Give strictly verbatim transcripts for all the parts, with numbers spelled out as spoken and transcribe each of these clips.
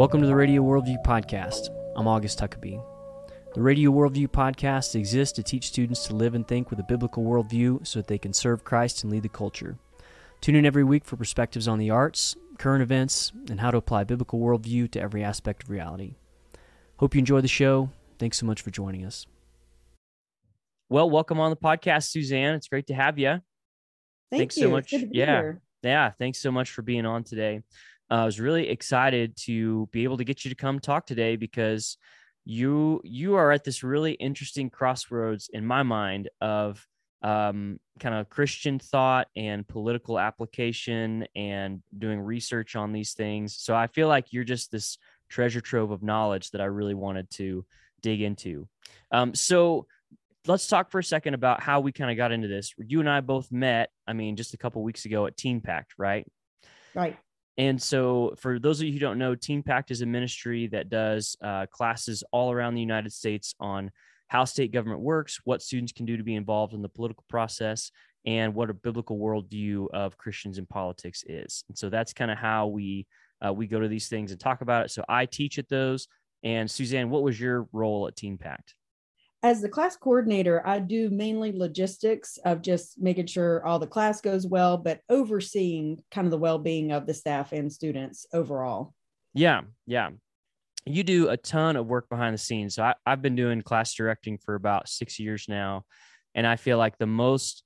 Welcome to the Radio Worldview Podcast. I'm August Huckabee. The Radio Worldview Podcast exists to teach students to live and think with a biblical worldview so that they can serve Christ and lead the culture. Tune in every week for perspectives on the arts, current events, and how to apply biblical worldview to every aspect of reality. Hope you enjoy the show. Thanks so much for joining us. Well, welcome on the podcast, Suzanne. It's great to have you. Thank thanks you. so much. Good to be yeah. Here. Yeah. Thanks so much for being on today. Uh, I was really excited to be able to get you to come talk today because You you are at this really interesting crossroads in my mind of um, kind of Christian thought and political application and doing research on these things. So I feel like you're just this treasure trove of knowledge that I really wanted to dig into. Um, so let's talk for a second about how we kind of got into this. You and I both met, I mean, just a couple of weeks ago at TeenPact, right? Right. And so for those of you who don't know, TeenPact is a ministry that does uh, classes all around the United States on how state government works, what students can do to be involved in the political process, and what a biblical worldview of Christians in politics is. And so that's kind of how we uh, we go to these things and talk about it. So I teach at those. And Suzanne, what was your role at TeenPact? As the class coordinator, I do mainly logistics of just making sure all the class goes well, but overseeing kind of the well-being of the staff and students overall. Yeah, yeah. You do a ton of work behind the scenes. So I, I've been doing class directing for about six years now, and I feel like the most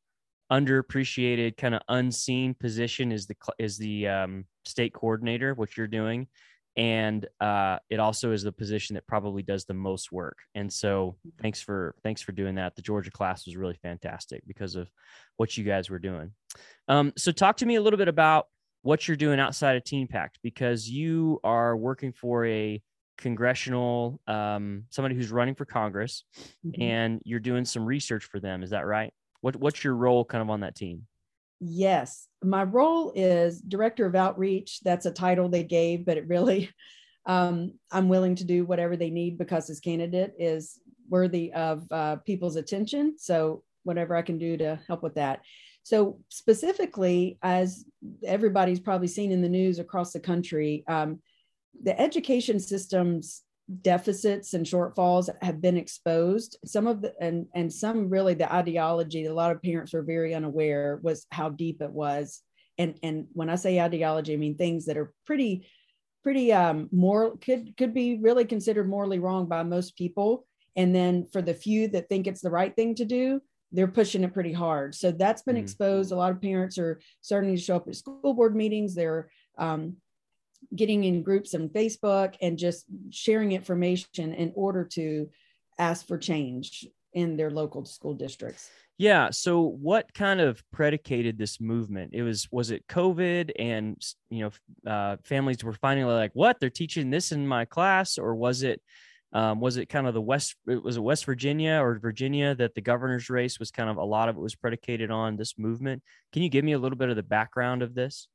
underappreciated, kind of unseen position is the is the um, state coordinator, which you're doing. And uh, it also is the position that probably does the most work. And so thanks for thanks for doing that. The Georgia class was really fantastic because of what you guys were doing. Um, so talk to me a little bit about what you're doing outside of TeenPact, because you are working for a congressional, um, somebody who's running for Congress, mm-hmm. and you're doing some research for them. Is that right? What What's your role kind of on that team? Yes. My role is Director of Outreach. That's a title they gave, but it really, um, I'm willing to do whatever they need because this candidate is worthy of uh, people's attention. So whatever I can do to help with that. So specifically, as everybody's probably seen in the news across the country, um, the education system's deficits and shortfalls have been exposed. Some of the, and, and some really the ideology, a lot of parents were very unaware was how deep it was. And, and when I say ideology, I mean things that are pretty, pretty um, moral, could, could be really considered morally wrong by most people. And then for the few that think it's the right thing to do, they're pushing it pretty hard. So that's been mm-hmm. exposed. A lot of parents are starting to show up at school board meetings. They're, um, getting in groups on Facebook and just sharing information in order to ask for change in their local school districts. Yeah. So what kind of predicated this movement? It was, was it COVID and, you know, uh, families were finally like, what, they're teaching this in my class? Or was it, um, was it kind of the West, was it West Virginia or Virginia that the governor's race was kind of, a lot of it was predicated on this movement? Can you give me a little bit of the background of this?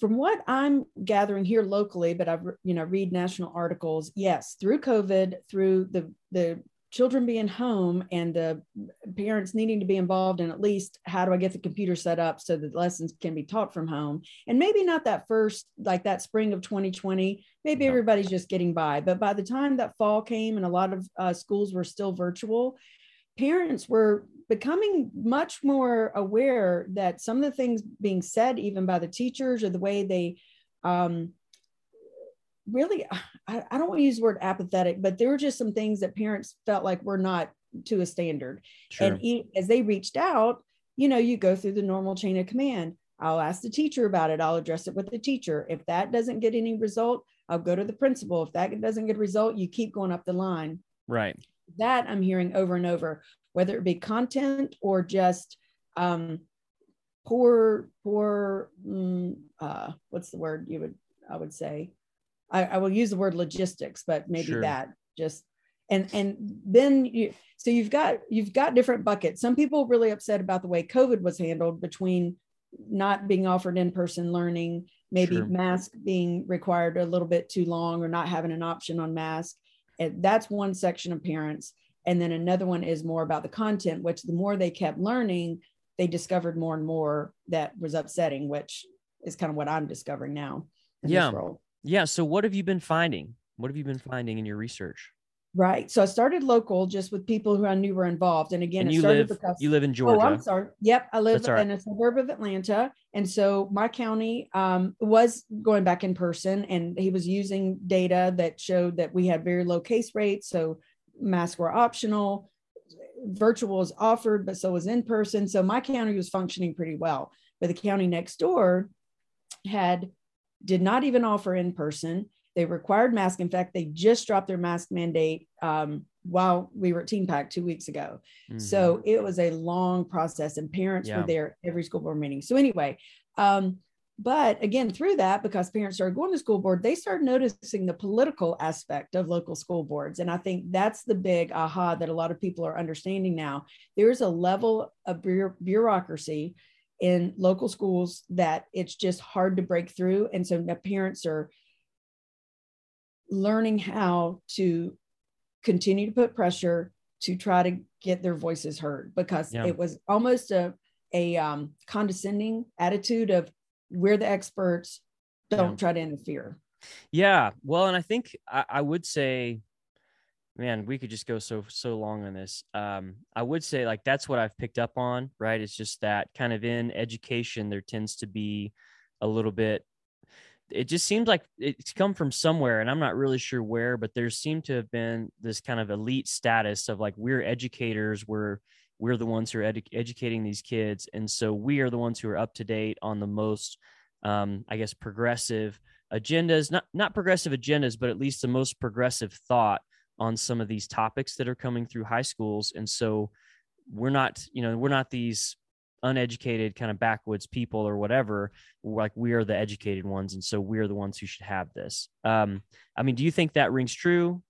From what I'm gathering here locally, but I've, you know, read national articles, yes, through COVID, through the, the children being home and the parents needing to be involved in at least how do I get the computer set up so that lessons can be taught from home. And maybe not that first, like that spring of twenty twenty, maybe no. everybody's just getting by. But by the time that fall came and a lot of uh, schools were still virtual, parents were becoming much more aware that some of the things being said, even by the teachers or the way they um, really, I, I don't want to use the word apathetic, but there were just some things that parents felt like were not to a standard. Sure. And e- as they reached out, you know, you go through the normal chain of command. I'll ask the teacher about it. I'll address it with the teacher. If that doesn't get any result, I'll go to the principal. If that doesn't get a result, you keep going up the line. Right. That I'm hearing over and over, whether it be content or just um, poor, poor, mm, uh, what's the word you would, I would say, I, I will use the word logistics, but maybe sure. that just, and, and then you, so you've got, you've got different buckets. Some people really upset about the way COVID was handled between not being offered in-person learning, maybe sure. mask being required a little bit too long or not having an option on mask. And that's one section of parents. And then another one is more about the content, which the more they kept learning, they discovered more and more that was upsetting, which is kind of what I'm discovering now. Yeah. Yeah. So what have you been finding? What have you been finding in your research? Right. So I started local just with people who I knew were involved. And again, and it you, started live, because, you live in Georgia. Oh, I'm sorry. Yep. I live right. in a suburb of Atlanta. And so my county um, was going back in person, and he was using data that showed that we had very low case rates. So masks were optional, virtual was offered, but so was in person. So my county was functioning pretty well, but the county next door had, did not even offer in person. They required masks. In fact, they just dropped their mask mandate um, while we were at TeenPact two weeks ago. Mm-hmm. So it was a long process, and parents yeah. were there at every school board meeting. So anyway, um, but again, through that, because parents started going to school board, they started noticing the political aspect of local school boards. And I think that's the big aha that a lot of people are understanding now. There's a level of bu- bureaucracy in local schools that it's just hard to break through. And so the parents are learning how to continue to put pressure to try to get their voices heard, because yeah. it was almost a, a um, condescending attitude of, we're the experts, don't yeah. try to interfere. Yeah. Well, and I think I, I would say, man, we could just go so, so long on this. Um, I would say, like, that's what I've picked up on, right? It's just that kind of in education, there tends to be a little bit, it just seems like it's come from somewhere, and I'm not really sure where, but there seemed to have been this kind of elite status of, like, we're educators, we're, we're the ones who are edu- educating these kids. And so we are the ones who are up to date on the most, um, I guess, progressive agendas, not, not progressive agendas, but at least the most progressive thought on some of these topics that are coming through high schools. And so we're not, you know, we're not these uneducated kind of backwoods people or whatever, like, we are the educated ones. And so we're the ones who should have this. Um, I mean, do you think that rings true?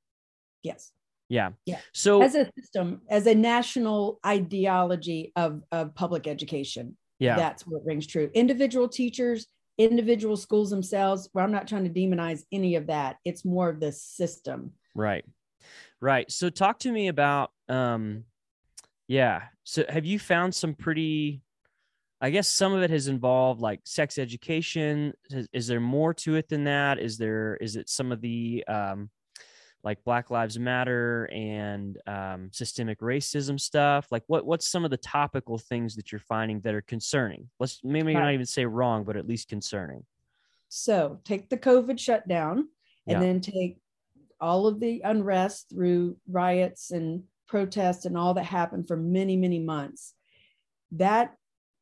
Yes. Yeah. Yeah. So as a system, as a national ideology of, of public education, yeah, that's what rings true. Individual teachers, individual schools themselves, well, I'm not trying to demonize any of that. It's more of the system. Right. Right. So talk to me about, um, yeah. So have you found some pretty, I guess some of it has involved, like, sex education. Is, is there more to it than that? Is there, is it some of the, um, like, Black Lives Matter and um, systemic racism stuff? Like, what, what's some of the topical things that you're finding that are concerning? Let's maybe not even say wrong, but at least concerning. So take the COVID shutdown, and yeah. then take all of the unrest through riots and protests and all that happened for many, many months. That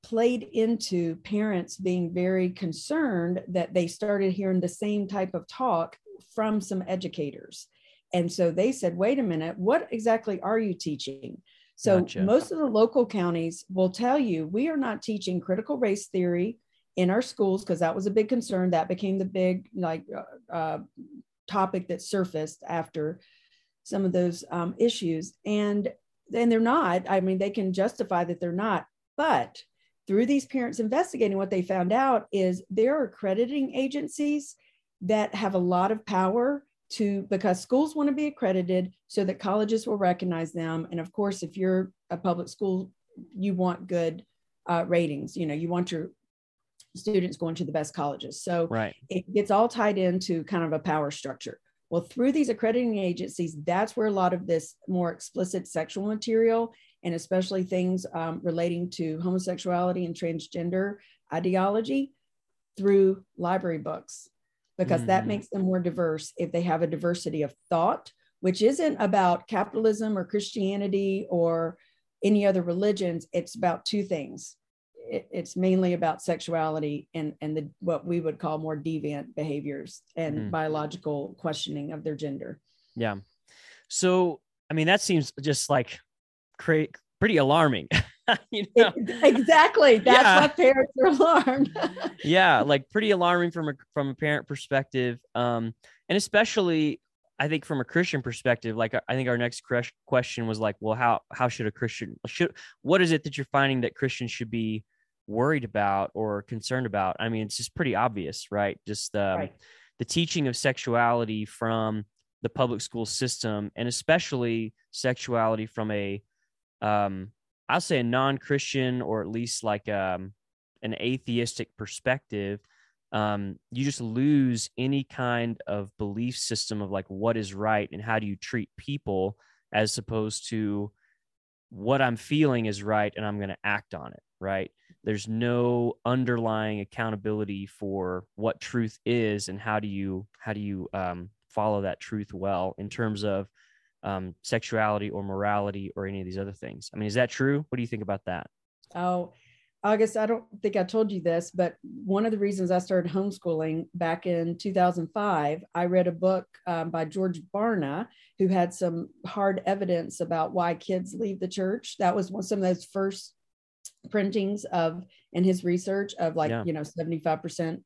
played into parents being very concerned that they started hearing the same type of talk from some educators. And so they said, wait a minute, what exactly are you teaching? So gotcha. Most of the local counties will tell you, we are not teaching critical race theory in our schools, because that was a big concern. That became the big, like, uh, uh, topic that surfaced after some of those um, issues. And then they're not, I mean, they can justify that they're not, but through these parents investigating, what they found out is there are accrediting agencies that have a lot of power to, because schools want to be accredited so that colleges will recognize them. And of course, if you're a public school, you want good uh, ratings, you know, you want your students going to the best colleges. So right. it gets all tied into kind of a power structure. Well, through these accrediting agencies, that's where a lot of this more explicit sexual material, and especially things um, relating to homosexuality and transgender ideology, through library books, because that makes them more diverse if they have a diversity of thought, which isn't about capitalism or Christianity or any other religions. It's about two things. It's mainly about sexuality and, and the, what we would call more deviant behaviors and mm-hmm. biological questioning of their gender. Yeah. So, I mean, that seems just like cra- pretty alarming. You know? Exactly. That's yeah. why parents are alarmed. Yeah. Like, pretty alarming from a, from a parent perspective. Um, and especially I think from a Christian perspective, like, I think our next question was like, well, how, how should a Christian should, what is it that you're finding that Christians should be worried about or concerned about? I mean, it's just pretty obvious, right? Just um, right. the teaching of sexuality from the public school system, and especially sexuality from a, um, I'll say a non-Christian, or at least like um, an atheistic perspective, um, you just lose any kind of belief system of like what is right and how do you treat people, as opposed to what I'm feeling is right and I'm going to act on it, right? There's no underlying accountability for what truth is and how do you how do you um, follow that truth well in terms of um, sexuality or morality or any of these other things. I mean, is that true? What do you think about that? Oh, August, I don't think I told you this, but one of the reasons I started homeschooling back in two thousand five, I read a book um, by George Barna, who had some hard evidence about why kids leave the church. That was one, some of those first printings of, in his research of like, yeah. you know, seventy-five percent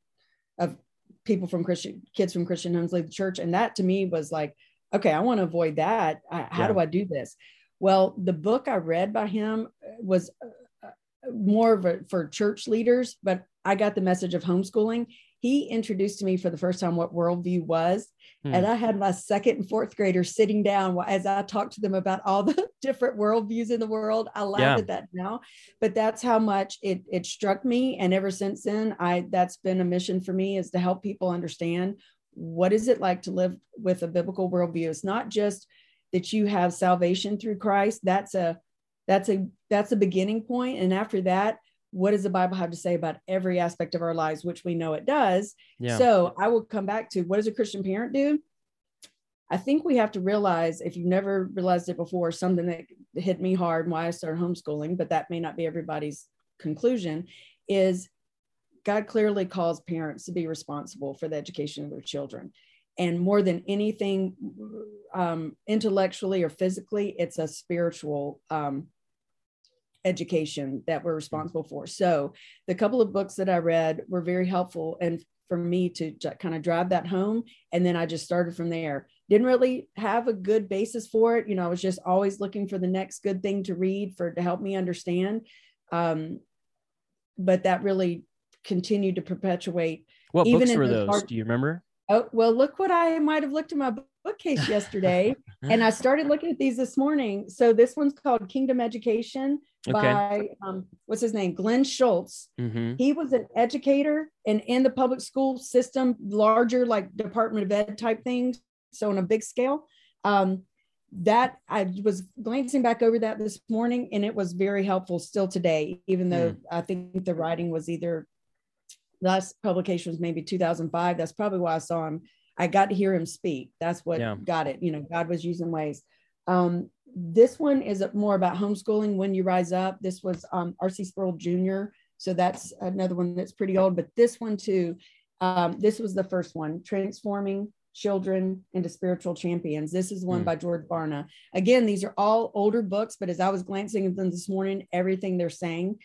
of people from Christian, kids from Christian homes leave the church. And that to me was like, okay, I want to avoid that. I, yeah. How do I do this? Well, the book I read by him was more of a, for church leaders, but I got the message of homeschooling. He introduced to me for the first time what worldview was. Hmm. And I had my second and fourth graders sitting down as I talked to them about all the different worldviews in the world. I laugh yeah. at that now, but that's how much it it struck me. And ever since then, I that's been a mission for me, is to help people understand what is it like to live with a biblical worldview. It's not just that you have salvation through Christ. That's a That's a that's a beginning point. And after that, what does the Bible have to say about every aspect of our lives, which we know it does. Yeah. So I will come back to, what does a Christian parent do? I think we have to realize, if you've never realized it before, something that hit me hard and why I started homeschooling, but that may not be everybody's conclusion, is God clearly calls parents to be responsible for the education of their children. And more than anything, um, intellectually or physically, it's a spiritual um education that we're responsible for. So the couple of books that I read were very helpful, and for me to kind of drive that home. And then I just started from there. Didn't really have a good basis for it. You know, I was just always looking for the next good thing to read for to help me understand. Um, but that really continued to perpetuate. What even books were those? Hard- Do you remember? Oh, well, look what I might have looked in my bookcase yesterday. And I started looking at these this morning. So this one's called Kingdom Education by, okay. um, what's his name? Glenn Schultz. Mm-hmm. He was an educator and in the public school system, larger like Department of Ed type things. So on a big scale, um, that I was glancing back over that this morning, and it was very helpful still today, even though mm. I think the writing was either last publication was maybe two thousand five. That's probably why I saw him. I got to hear him speak. That's what yeah. got it. You know, God was using ways. Um, this one is more about homeschooling when you rise up. This was um, R C Sproul Junior So that's another one that's pretty old, but this one too, um, this was the first one, Transforming Children into Spiritual Champions. This is one mm. by George Barna. Again, these are all older books, but as I was glancing at them this morning, everything they're saying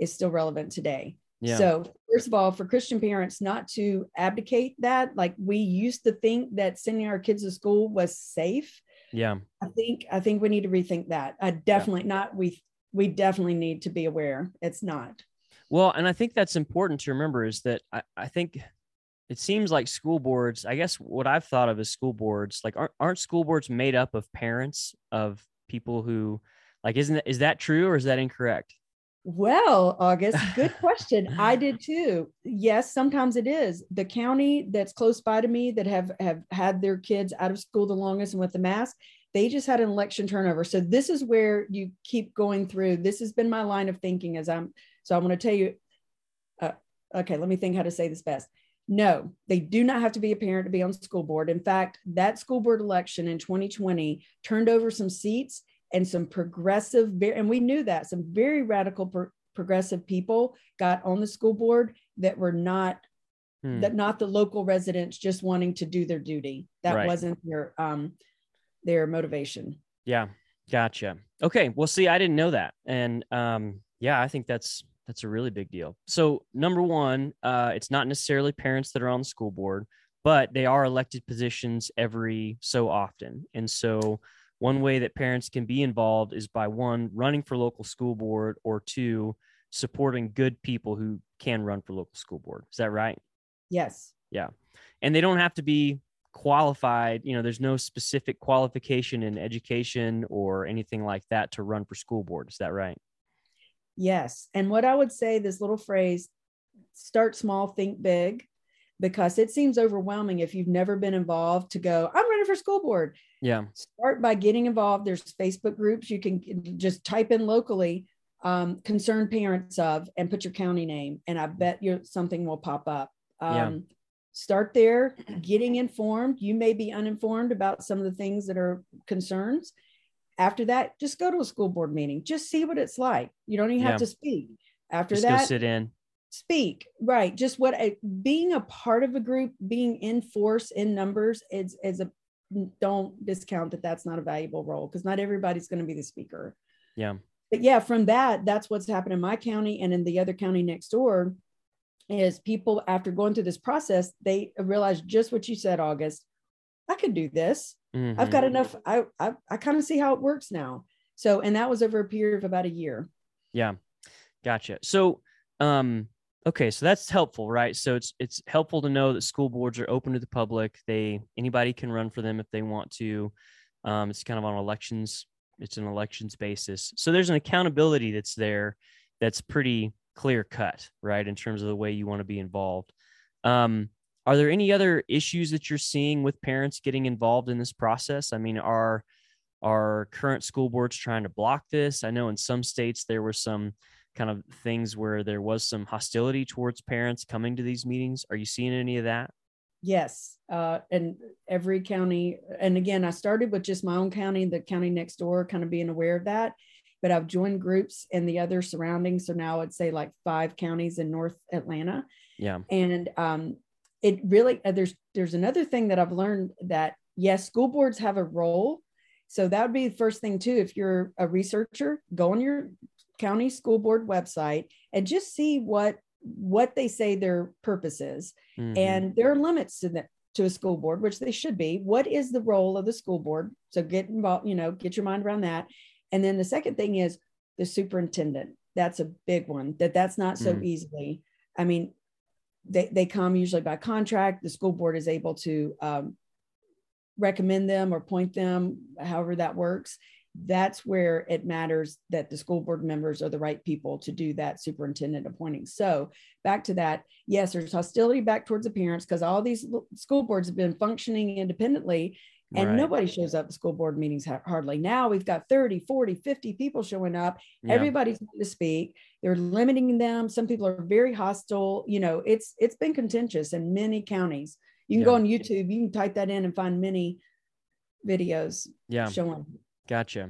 is still relevant today. Yeah. So first of all, for Christian parents not to abdicate that, like we used to think that sending our kids to school was safe. Yeah. I think, I think we need to rethink that. I definitely yeah. not. We, we definitely need to be aware it's not. Well, and I think that's important to remember, is that I, I think it seems like school boards, I guess what I've thought of as school boards, like aren't, aren't school boards made up of parents of people who like, isn't that, is that true or is that incorrect? Well, August, good question. I did too. Yes, sometimes it is. The county that's close by to me that have, have had their kids out of school the longest and with the mask, they just had an election turnover. So this is where you keep going through. This has been my line of thinking as I'm, so I want to tell you, uh, okay, let me think how to say this best. No, they do not have to be a parent to be on school board. In fact, that school board election in twenty twenty turned over some seats and some progressive, and we knew that some very radical pro- progressive people got on the school board that were not, hmm. that not the local residents just wanting to do their duty. That right. wasn't their, um, their motivation. Yeah. Gotcha. Okay. Well, see, I didn't know that. And, um, yeah, I think that's, that's a really big deal. So number one, uh, it's not necessarily parents that are on the school board, but they are elected positions every so often. And so, one way that parents can be involved is by one, running for local school board, or two, supporting good people who can run for local school board. Is that right? Yes. Yeah. And they don't have to be qualified. You know, there's no specific qualification in education or anything like that to run for school board. Is that right? Yes. And what I would say, this little phrase, start small, think big. because it seems overwhelming if you've never been involved to go, I'm running for school board. Yeah. Start by getting involved. There's Facebook groups. You can just type in locally, um, concerned parents of, and put your county name. And I bet you something will pop up. Um, yeah. Start there, getting informed. You may be uninformed about some of the things that are concerns. After that, just go to a school board meeting. Just see what it's like. You don't even yeah. have to speak. After just that, go sit in. Speak, right? Just what a, being a part of a group, being in force, in numbers, is is a don't discount that that's not a valuable role, because not everybody's going to be the speaker. Yeah. But yeah, from that, that's what's happened in my county and in the other county next door. Is people, after going through this process, they realize just what you said, August, I could do this. Mm-hmm. I've got enough. I I, I kind of see how it works now. So, and that was over a period of about a year. Yeah. Gotcha. So, um, okay. So that's helpful, right? So it's, it's helpful to know that school boards are open to the public. They, anybody can run for them if they want to. Um, it's kind of on elections. It's an elections basis. So there's an accountability that's there. That's pretty clear cut, right? In terms of the way you want to be involved. Um, are there any other issues that you're seeing with parents getting involved in this process? I mean, are, are current school boards trying to block this? I know in some states there were some kind of things where there was some hostility towards parents coming to these meetings. Are you seeing any of that? Yes. Uh, and every county, and again, I started with just my own county, the county next door, kind of being aware of that. But I've joined groups in the other surroundings. So now I'd say like five counties in North Atlanta. Yeah. And um, it really, uh, there's, there's another thing that I've learned that yes, school boards have a role. So that would be the first thing too. If you're a researcher, go on your county school board website and just see what, what they say their purpose is. Mm-hmm. And there are limits to that, to a school board, which they should be. What is the role of the school board? So get involved, you know, get your mind around that. And then the second thing is the superintendent. That's a big one, that that's not so mm. easily. I mean, they, they come usually by contract. The school board is able to um, recommend them or point them, however that works. That's where it matters that the school board members are the right people to do that superintendent appointing. So back to that, yes, there's hostility back towards the parents because all these school boards have been functioning independently. And right. nobody shows up at school board meetings hardly. Now we've got thirty, forty, fifty people showing up. Yeah. Everybody's going to speak. They're limiting them. Some people are very hostile. You know, it's it's been contentious in many counties. You can yeah. go on YouTube. You can type that in and find many videos yeah. showing. Gotcha.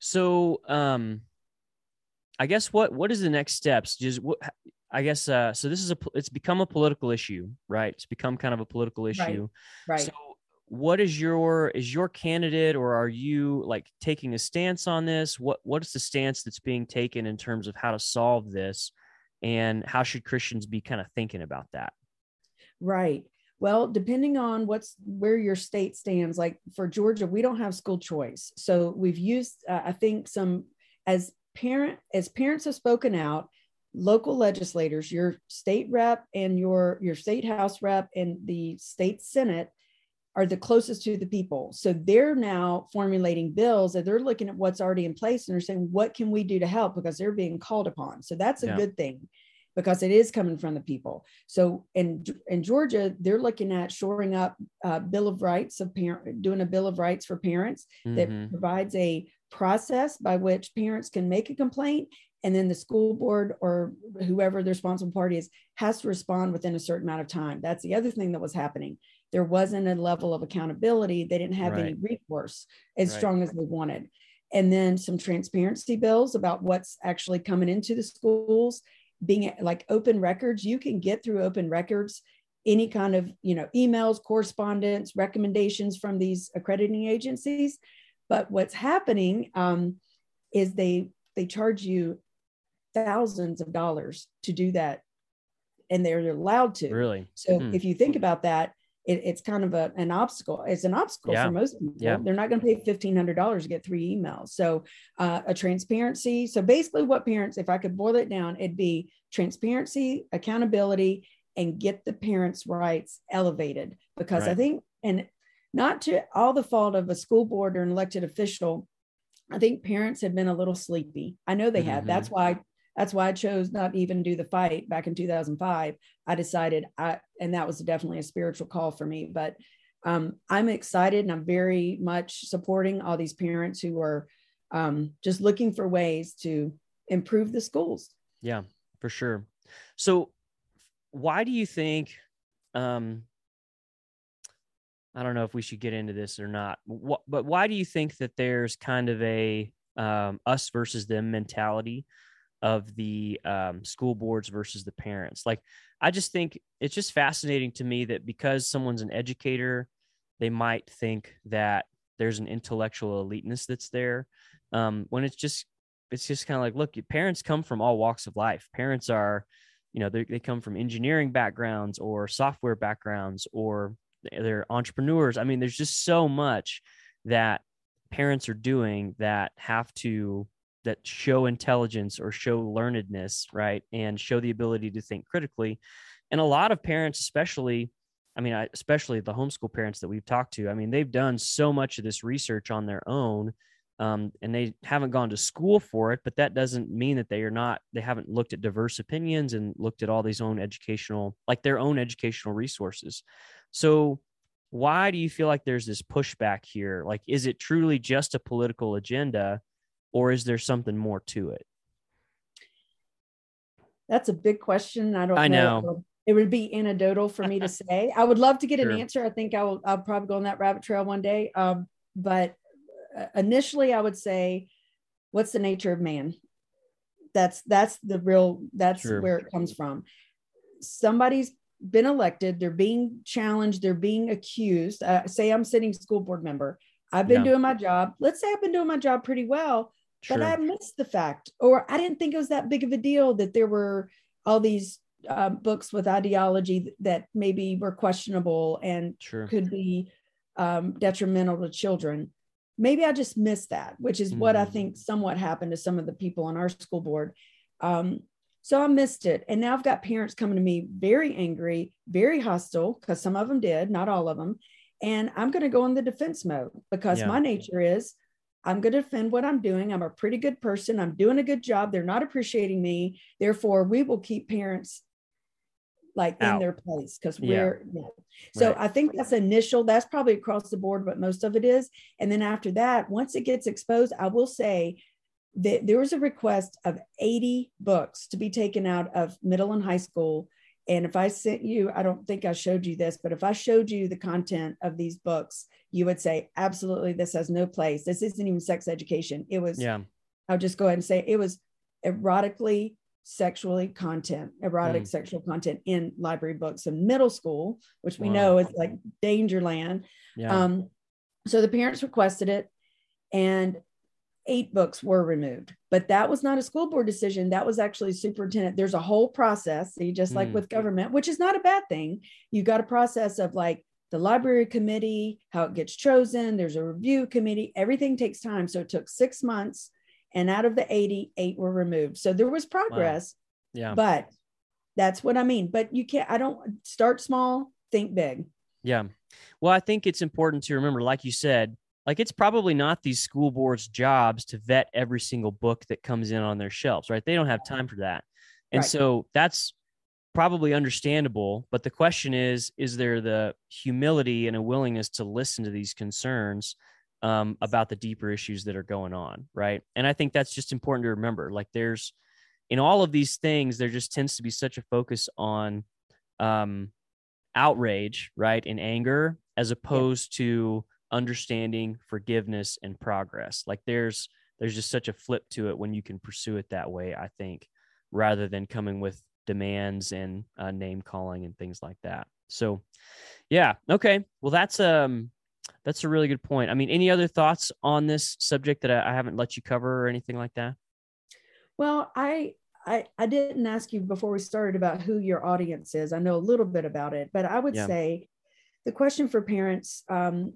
So um, I guess what what is the next steps? Just what, I guess uh, so this is a it's become a political issue, right? It's become kind of a political issue. Right. right. So, what is your, is your candidate or are you like taking a stance on this? What, what is the stance that's being taken in terms of how to solve this and how should Christians be kind of thinking about that? Right. Well, depending on what's where your state stands, like for Georgia, we don't have school choice. So we've used, uh, I think some as parent, as parents have spoken out, local legislators, your state rep and your, your state house rep and the state Senate are the closest to the people. So they're now formulating bills and they're looking at what's already in place and they're saying, what can we do to help? Because they're being called upon. So that's a yeah. good thing because it is coming from the people. So in, in Georgia, they're looking at shoring up a bill of rights of parent, doing a bill of rights for parents mm-hmm. that provides a process by which parents can make a complaint. And then the school board or whoever the responsible party is has to respond within a certain amount of time. That's the other thing that was happening. There wasn't a level of accountability. They didn't have right. any recourse as right. strong as they wanted. And then some transparency bills about what's actually coming into the schools, being like open records. You can get through open records, any kind of, you know, emails, correspondence, recommendations from these accrediting agencies. But what's happening um, is they, they charge you thousands of dollars to do that. And they're allowed to. Really? So hmm. if you think about that, It, it's kind of a, an obstacle. It's an obstacle yeah. for most people. Yeah. They're not going to pay fifteen hundred dollars to get three emails. So uh, a transparency. So basically what parents, if I could boil it down, it'd be transparency, accountability, and get the parents' rights elevated. Because right. I think, and not to all the fault of a school board or an elected official, I think parents have been a little sleepy. I know they mm-hmm. have. That's why That's why I chose not to even do the fight back in two thousand five. I decided, I, and that was definitely a spiritual call for me, but um, I'm excited and I'm very much supporting all these parents who are um, just looking for ways to improve the schools. Yeah, for sure. So why do you think, um, I don't know if we should get into this or not, but why do you think that there's kind of a um, us versus them mentality of the um, school boards versus the parents? Like, I just think it's just fascinating to me that because someone's an educator, they might think that there's an intellectual eliteness that's there, um, when it's just, it's just kind of like, look, your parents come from all walks of life. Parents are, you know, they they come from engineering backgrounds or software backgrounds, or they're entrepreneurs. I mean, there's just so much that parents are doing that have to, that show intelligence or show learnedness, right? And show the ability to think critically. And a lot of parents, especially, I mean, I, especially the homeschool parents that we've talked to, I mean, they've done so much of this research on their own, um, and they haven't gone to school for it, but that doesn't mean that they are not, they haven't looked at diverse opinions and looked at all these own educational, like their own educational resources. So why do you feel like there's this pushback here? Like, is it truly just a political agenda, or is there something more to it? That's a big question. I don't I know. know. It would be anecdotal for me to say. I would love to get sure. an answer. I think I will, I'll probably go on that rabbit trail one day. Um, but initially I would say, what's the nature of man? That's, that's the real, that's sure. where it comes from. Somebody's been elected. They're being challenged. They're being accused. Uh, say I'm sitting school board member. I've been yeah. doing my job. Let's say I've been doing my job pretty well, sure. but I missed the fact, or I didn't think it was that big of a deal that there were all these uh, books with ideology that maybe were questionable and sure. could be um, detrimental to children. Maybe I just missed that, which is mm-hmm. what I think somewhat happened to some of the people on our school board. Um, so I missed it. And now I've got parents coming to me very angry, very hostile, because some of them did, not all of them. And I'm going to go in the defense mode because yeah. my nature is I'm going to defend what I'm doing. I'm a pretty good person. I'm doing a good job. They're not appreciating me. Therefore, we will keep parents like Out. in their place because yeah. we're. Yeah. So right. I think that's initial. That's probably across the board, but most of it is. And then after that, once it gets exposed, I will say that there was a request of eighty books to be taken out of middle and high school. And if I sent you, I don't think I showed you this, but if I showed you the content of these books, you would say, absolutely, this has no place. This isn't even sex education. It was, yeah. I'll just go ahead and say it was erotically, sexually content, erotic mm. sexual content in library books in middle school, which we wow. know is like danger land. Yeah. Um, so the parents requested it and eight books were removed, but that was not a school board decision. That was actually superintendent. There's a whole process. So you just mm. like with government, which is not a bad thing. You got a process of like the library committee, how it gets chosen. There's a review committee, everything takes time. So it took six months and out of the eighty, eight were removed. So there was progress, wow. yeah. but that's what I mean. But you can't, I don't start small, think big. Yeah. Well, I think it's important to remember, like you said, like it's probably not these school boards' jobs to vet every single book that comes in on their shelves, right? They don't have time for that. And right. so that's probably understandable. But the question is, is there the humility and a willingness to listen to these concerns um, about the deeper issues that are going on, right? And I think that's just important to remember. Like there's, in all of these things, there just tends to be such a focus on um, outrage, right? And anger, as opposed to understanding, forgiveness, and progress. Like there's, there's just such a flip to it when you can pursue it that way, I think, rather than coming with demands and uh, name calling and things like that. So yeah. Okay. Well, that's, um, that's a really good point. I mean, any other thoughts on this subject that I, I haven't let you cover or anything like that? Well, I, I, I didn't ask you before we started about who your audience is. I know a little bit about it, but I would yeah. say the question for parents, um,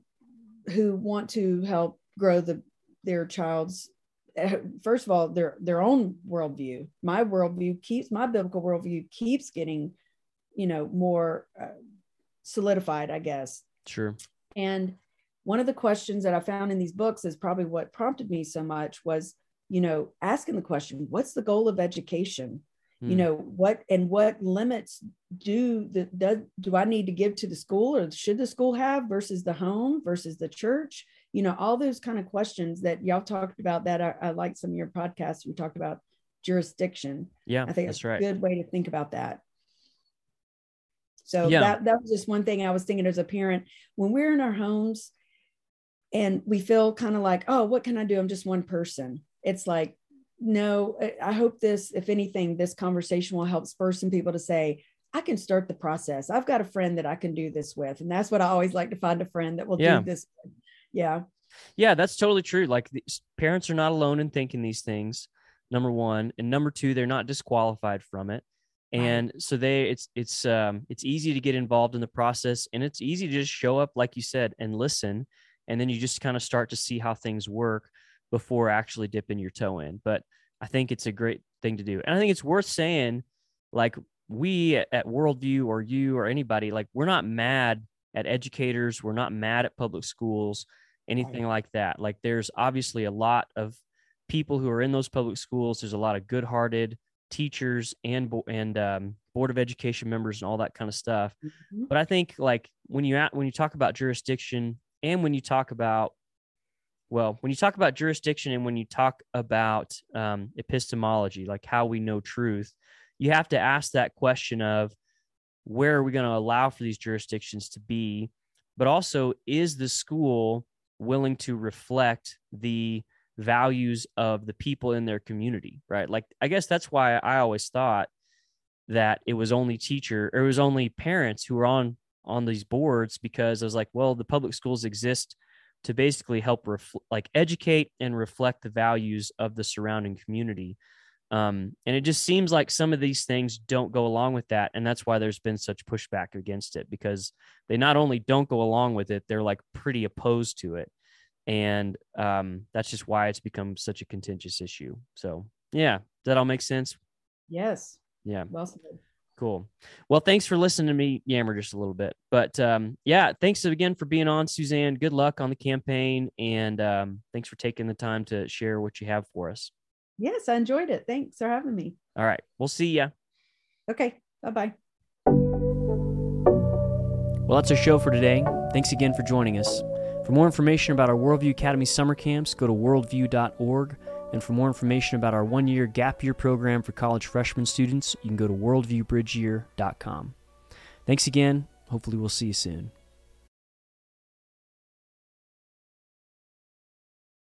who want to help grow the, their child's, first of all, their, their own worldview. My worldview keeps, my biblical worldview keeps getting, you know, more uh, solidified, I guess. Sure. And one of the questions that I found in these books is probably what prompted me so much was, you know, asking the question, what's the goal of education? Mm. You know, what and what limits do the do, do I need to give to the school, or should the school have versus the home versus the church? You know, all those kind of questions that y'all talked about that I, I like some of your podcasts. We talked about jurisdiction. Yeah, I think that's, that's right. a good way to think about that. So yeah. that, that was just one thing I was thinking as a parent, when we're in our homes and we feel kind of like, oh, what can I do? I'm just one person. It's like, no, I hope this, if anything, this conversation will help spur some people to say, I can start the process. I've got a friend that I can do this with. And that's what I always like to find, a friend that will yeah. do this with. Yeah. Yeah, that's totally true. Like, the parents are not alone in thinking these things, number one. And number two, they're not disqualified from it. And so they, it's, it's, um, it's easy to get involved in the process, and it's easy to just show up, like you said, and listen. And then you just kind of start to see how things work before actually dipping your toe in. But I think it's a great thing to do. And I think it's worth saying, like, we at Worldview, or you or anybody, like, we're not mad at educators. We're not mad at public schools, anything like that. Like, there's obviously a lot of people who are in those public schools. There's a lot of good-hearted teachers and and um, board of education members and all that kind of stuff. Mm-hmm. But I think, like, when you when you talk about jurisdiction, and when you talk about well, when you talk about jurisdiction, and when you talk about um, epistemology, like how we know truth, you have to ask that question of, where are we going to allow for these jurisdictions to be? But also, is the school willing to reflect the values of the people in their community, right? Like, I guess that's why I always thought that it was only teacher or it was only parents who were on, on these boards, because I was like, well, the public schools exist to basically help ref- like educate and reflect the values of the surrounding community. Um, and it just seems like some of these things don't go along with that. And that's why there's been such pushback against it, because they not only don't go along with it, they're like pretty opposed to it. And um, that's just why it's become such a contentious issue. So, yeah, does that all make sense? Yes. Yeah. Well said. Cool. Well, thanks for listening to me yammer just a little bit. But, um, yeah, thanks again for being on, Suzanne. Good luck on the campaign. And um, thanks for taking the time to share what you have for us. Yes, I enjoyed it. Thanks for having me. All right. We'll see ya. Okay. Bye-bye. Well, that's our show for today. Thanks again for joining us. For more information about our Worldview Academy summer camps, go to worldview dot org. And for more information about our one-year gap year program for college freshman students, you can go to worldview bridge year dot com. Thanks again. Hopefully we'll see you soon.